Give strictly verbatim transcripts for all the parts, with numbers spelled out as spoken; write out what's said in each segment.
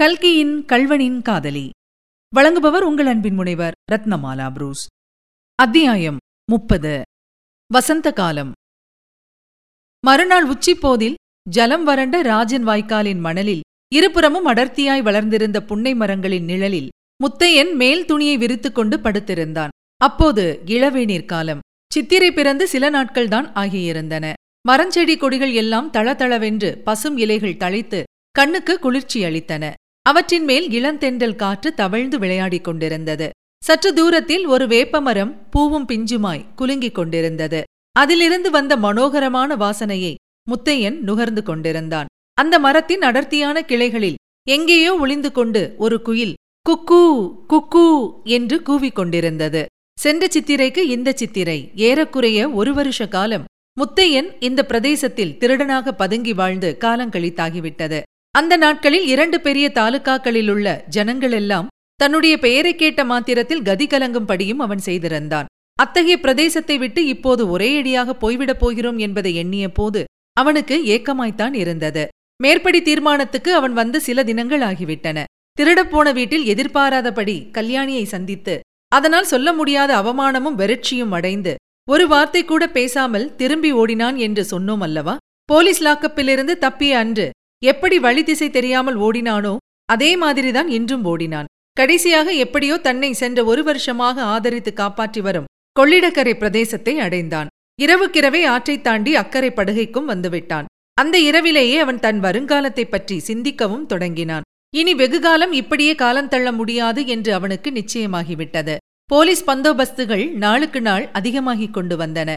கல்கியின் கல்வனின் காதலி. வழங்குபவர் உங்கள் அன்பின் முனைவர் ரத்னமாலா ப்ரூஸ். அத்தியாயம் முப்பது. வசந்த காலம். மறுநாள் உச்சிப்போதில் ஜலம் வறண்ட ராஜன் வாய்க்காலின் மணலில் இருபுறமும் அடர்த்தியாய் வளர்ந்திருந்த புன்னை மரங்களின் நிழலில் முத்தையன் மேல் துணியை விரித்துக்கொண்டு படுத்திருந்தான். அப்போது இளவேநீர் காலம். சித்திரை பிறந்து சில நாட்கள்தான் ஆகியிருந்தன. மரஞ்செடி கொடிகள் எல்லாம் தளதளவென்று பசும் இலைகள் தழைத்து கண்ணுக்கு குளிர்ச்சி அளித்தன. அவற்றின் மேல் இளந்தென்றல் காற்று தவழ்ந்து விளையாடிக் கொண்டிருந்தது. சற்று தூரத்தில் ஒரு வேப்பமரம் பூவும் பிஞ்சுமாய் குலுங்கிக் கொண்டிருந்தது. அதிலிருந்து வந்த மனோகரமான வாசனையை முத்தையன் நுகர்ந்து கொண்டிருந்தான். அந்த மரத்தின் அடர்த்தியான கிளைகளில் எங்கேயோ ஒளிந்து கொண்டு ஒரு குயில் குக்கூ குக்கூ என்று கூவிக்கொண்டிருந்தது. சென்ற சித்திரைக்கு இந்த சித்திரை ஏறக்குறைய ஒரு வருஷ காலம் முத்தையன் இந்த பிரதேசத்தில் திருடனாக பதுங்கி வாழ்ந்து காலங்கழித்தாகிவிட்டது. அந்த நாட்களில் இரண்டு பெரிய தாலுக்காக்களிலுள்ள ஜனங்களெல்லாம் தன்னுடைய பெயரை கேட்ட மாத்திரத்தில் கதி கலங்கும்படியும் அவன் செய்திருந்தான். அத்தகைய பிரதேசத்தை விட்டு இப்போது ஒரேயடியாக போய்விடப் போகிறோம் என்பதை எண்ணிய போது அவனுக்கு ஏக்கமாய்த்தான் இருந்தது. மேற்படி தீர்மானத்துக்கு அவன் வந்து சில தினங்கள் ஆகிவிட்டன. திருடப்போன வீட்டில் எதிர்பாராதபடி கல்யாணியை சந்தித்து அதனால் சொல்ல முடியாத அவமானமும் வெறிச்சியும் அடைந்து ஒரு வார்த்தை கூட பேசாமல் திரும்பி ஓடினான் என்று சொன்னோம் அல்லவா? போலீஸ் லாக்கப்பிலிருந்து தப்பிய அன்று எப்படி வழி திசை தெரியாமல் ஓடினானோ அதே மாதிரிதான் இன்றும் ஓடினான். கடைசியாக எப்படியோ தன்னை சென்ற ஒரு வருஷமாக ஆதரித்து காப்பாற்றி வரும் கொள்ளிடக்கரை பிரதேசத்தை அடைந்தான். இரவுக்கிரவே ஆற்றை தாண்டி அக்கரை படுகைக்கும் வந்துவிட்டான். அந்த இரவிலேயே அவன் தன் வருங்காலத்தை பற்றி சிந்திக்கவும் தொடங்கினான். இனி வெகுகாலம் இப்படியே காலந்தள்ள முடியாது என்று அவனுக்கு நிச்சயமாகிவிட்டது. போலீஸ் பந்தோபஸ்துகள் நாளுக்கு நாள் அதிகமாகிக் கொண்டு வந்தன.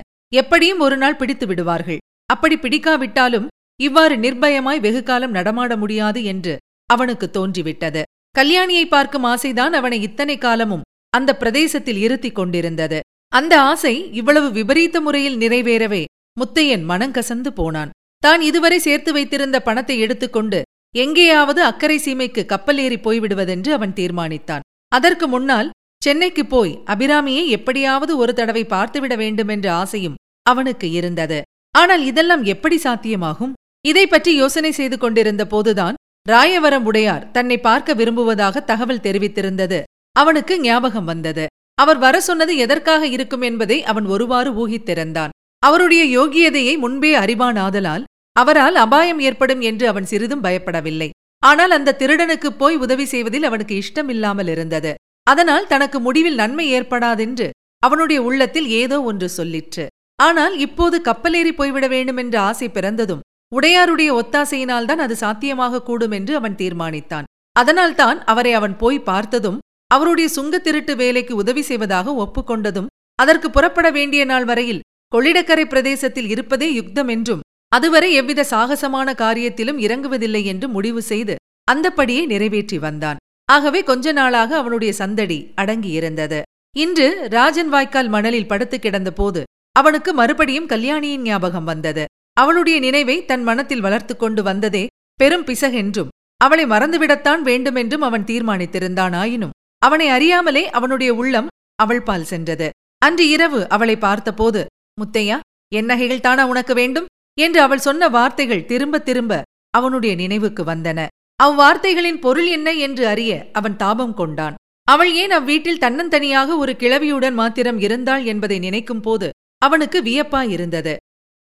எப்படியும் ஒரு நாள் பிடித்து விடுவார்கள். அப்படி பிடிக்காவிட்டாலும் இவ்வாறு நிர்பயமாய் வெகுகாலம் நடமாட முடியாது என்று அவனுக்கு தோன்றிவிட்டது. கல்யாணியை பார்க்கும் ஆசைதான் அவனை இத்தனை காலமும் அந்த பிரதேசத்தில் இருத்தி கொண்டிருந்தது. அந்த ஆசை இவ்வளவு விபரீத முறையில் நிறைவேறவே முத்தையன் மனங்கசந்து போனான். தான் இதுவரை சேர்த்து வைத்திருந்த பணத்தை எடுத்துக்கொண்டு எங்கேயாவது அக்கரை சீமைக்கு கப்பல் ஏறி போய்விடுவதென்று அவன் தீர்மானித்தான். அதற்கு முன்னால் சென்னைக்கு போய் அபிராமியை எப்படியாவது ஒரு தடவை பார்த்துவிட வேண்டுமென்ற ஆசையும் அவனுக்கு இருந்தது. ஆனால் இதெல்லாம் எப்படி சாத்தியமாகும்? இதை பற்றி யோசனை செய்து கொண்டிருந்த போதுதான் ராயவரம் உடையார் தன்னை பார்க்க விரும்புவதாக தகவல் தெரிவித்திருந்தது அவனுக்கு ஞாபகம் வந்தது. அவர் வர சொன்னது எதற்காக இருக்கும் என்பதை அவன் ஒருவாறு ஊகித்திருந்தான். அவருடைய யோகியதையை முன்பே அறிவான் ஆதலால் அவரால் அபாயம் ஏற்படும் என்று அவன் சிறிதும் பயப்படவில்லை. ஆனால் அந்த திருடனுக்கு போய் உதவி செய்வதில் அவனுக்கு இஷ்டமில்லாமல் இருந்தது. அதனால் தனக்கு முடிவில் நன்மை ஏற்படாதென்று அவனுடைய உள்ளத்தில் ஏதோ ஒன்று சொல்லிற்று. ஆனால் இப்போது கப்பலேறி போய்விட வேண்டுமென்ற ஆசை பிறந்ததும் உடையாருடைய ஒத்தாசையினால்தான் அது சாத்தியமாக கூடும் என்று அவன் தீர்மானித்தான். அதனால்தான் அவரை அவன் போய் பார்த்ததும் அவருடைய சுங்கத் திருட்டு வேலைக்கு உதவி செய்வதாக ஒப்புக்கொண்டதும் அதற்கு புறப்பட வேண்டிய நாள் வரையில் கொள்ளிடக்கரை பிரதேசத்தில் இருப்பதே யுக்தம் என்றும் அதுவரை எவ்வித சாகசமான காரியத்திலும் இறங்குவதில்லை என்று முடிவு செய்து அந்தப்படியே நிறைவேற்றி வந்தான். ஆகவே கொஞ்ச நாளாக அவனுடைய சந்தடி அடங்கியிருந்தது. இன்று ராஜன் வாய்க்கால் மணலில் படுத்து கிடந்த போது அவனுக்கு மறுபடியும் கல்யாணியின் ஞாபகம் வந்தது. அவளுடைய நினைவை தன் மனத்தில் வளர்த்து கொண்டு வந்ததே பெரும் பிசகென்றும் அவளை மறந்துவிடத்தான் வேண்டுமென்றும் அவன் தீர்மானித்திருந்தான். ஆயினும் அவனை அறியாமலே அவனுடைய உள்ளம் அவள் பால் சென்றது. அன்று இரவு அவளை பார்த்தபோது, முத்தையா, என் நகைகள்தானா உனக்கு வேண்டும் என்று அவள் சொன்ன வார்த்தைகள் திரும்ப திரும்ப அவனுடைய நினைவுக்கு வந்தன. அவ்வார்த்தைகளின் பொருள் என்ன என்று அறிய அவன் தாபம் கொண்டான். அவள் ஏன் அவ்வீட்டில் தன்னந்தனியாக ஒரு கிழவியுடன் மாத்திரம் இருந்தாள் என்பதை நினைக்கும் போது அவனுக்கு வியப்பாயிருந்தது.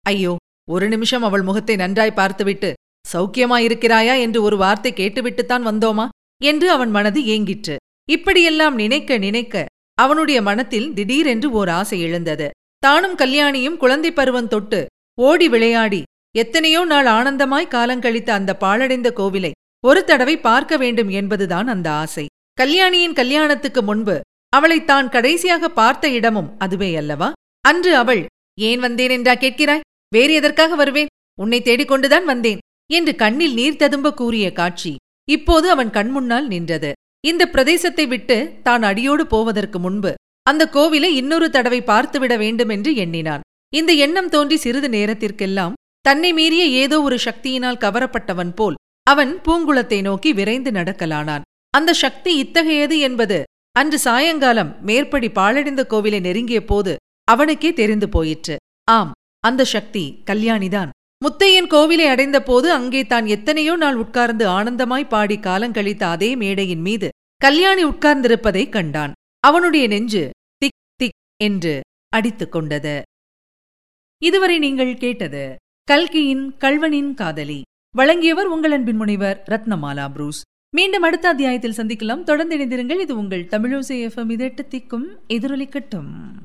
ஐயோ, ஒரு நிமிஷம் அவள் முகத்தை நன்றாய் பார்த்துவிட்டு சௌக்கியமாயிருக்கிறாயா என்று ஒரு வார்த்தை கேட்டுவிட்டுத்தான் வந்தோமா என்று அவன் மனது ஏங்கிற்று. இப்படியெல்லாம் நினைக்க நினைக்க அவனுடைய மனத்தில் திடீரென்று ஓர் ஆசை எழுந்தது. தானும் கல்யாணியும் குழந்தை பருவம் தொட்டு ஓடி விளையாடி எத்தனையோ நாள் ஆனந்தமாய் காலங்கழித்த அந்த பாழடைந்த கோவிலை ஒரு தடவை பார்க்க வேண்டும் என்பதுதான் அந்த ஆசை. கல்யாணியின் கல்யாணத்துக்கு முன்பு அவளை தான் கடைசியாக பார்த்த இடமும் அதுவே அல்லவா? அன்று அவள், ஏன் வந்தேன் என்றா கேட்கிறாய்? வேறு எதற்காக வருவேன்? உன்னை தேடிக்கொண்டுதான் வந்தேன் என்று கண்ணில் நீர் ததும்ப கூறிய காட்சி இப்போது அவன் கண்முன்னால் நின்றது. இந்த பிரதேசத்தை விட்டு தான் அடியோடு போவதற்கு முன்பு அந்த கோவிலை இன்னொரு தடவை பார்த்துவிட வேண்டுமென்று எண்ணினான். இந்த எண்ணம் தோன்றி சிறிது நேரத்திற்கெல்லாம் தன்னை மீறிய ஏதோ ஒரு சக்தியினால் கவரப்பட்டவன் போல் அவன் பூங்குளத்தை நோக்கி விரைந்து நடக்கலானான். அந்த சக்தி இத்தகையது என்பது அன்று சாயங்காலம் மேற்படி பாழடைந்த கோவிலை நெருங்கிய போது அவனுக்கே தெரிந்து போயிற்று. ஆம், அந்த சக்தி கல்யாணிதான். முத்தையன் கோவிலை அடைந்த போது அங்கே தான் எத்தனையோ நாள் உட்கார்ந்து ஆனந்தமாய் பாடி காலங்கழித்த அதே மேடையின் மீது கல்யாணி உட்கார்ந்திருப்பதை கண்டான். அவனுடைய நெஞ்சு திக் திக் என்று அடித்து கொண்டது. இதுவரை நீங்கள் கேட்டது கல்கியின் கல்வனின் காதலி. வழங்கியவர் உங்கள் அன்பின் முனைவர் ரத்னமாலா ப்ரூஸ். மீண்டும் அடுத்த அத்தியாயத்தில் சந்திக்கலாம். தொடர்ந்து இணைந்திருங்கள். இது உங்கள் தமிழோசை எஃப்எம். இதெட்டு திக்கும் எதிரொலிக்கட்டும்.